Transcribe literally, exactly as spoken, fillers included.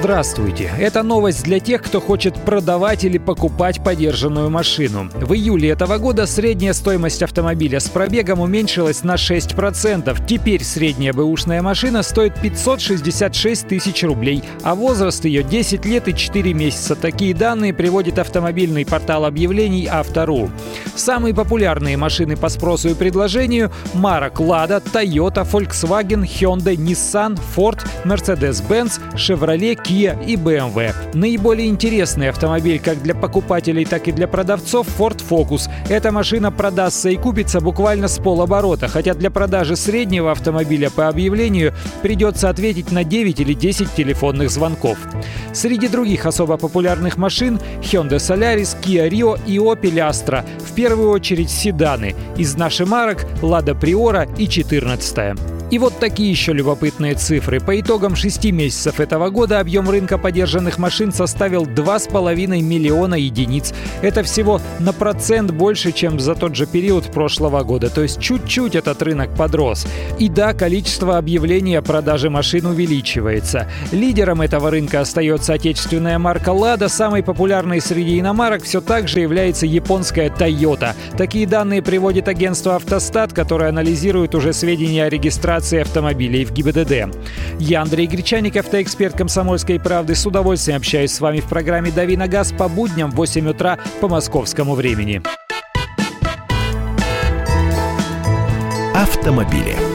Здравствуйте! Это новость для тех, кто хочет продавать или покупать подержанную машину. В июле этого года средняя стоимость автомобиля с пробегом уменьшилась на шесть процентов. Теперь средняя бэушная машина стоит пятьсот шестьдесят шесть тысяч рублей, а возраст ее десять лет и четыре месяца. Такие данные приводит автомобильный портал объявлений «Авто.ру». Самые популярные машины по спросу и предложению – марок «Лада», «Тойота», «Volkswagen», «Hyundai», «Nissan», «Ford», «Mercedes-Benz», «Chevrolet», «Kia» и бэ эм вэ. Наиболее интересный автомобиль как для покупателей, так и для продавцов – Ford Focus. Эта машина продастся и купится буквально с полоборота, хотя для продажи среднего автомобиля по объявлению придется ответить на девять или десять телефонных звонков. Среди других особо популярных машин – Hyundai Solaris, Kia Rio и Opel Astra. В первую очередь седаны. Из наших марок – Lada Priora и четырнадцатая. И вот такие еще любопытные цифры. По итогам шести месяцев этого года объем рынка подержанных машин составил два с половиной миллиона единиц. Это всего на процент больше, чем за тот же период прошлого года. То есть чуть-чуть этот рынок подрос. И да, количество объявлений о продаже машин увеличивается. Лидером этого рынка остается отечественная марка «Лада». Самой популярной среди иномарок все так же является японская «Тойота». Такие данные приводит агентство «Автостат», которое анализирует уже сведения о регистрации автомобилей в ГИБДД. Я Андрей Гречанник, автоэксперт «Комсомольской правды». С удовольствием общаюсь с вами в программе «Дави на газ» по будням в восемь утра по московскому времени. Автомобили.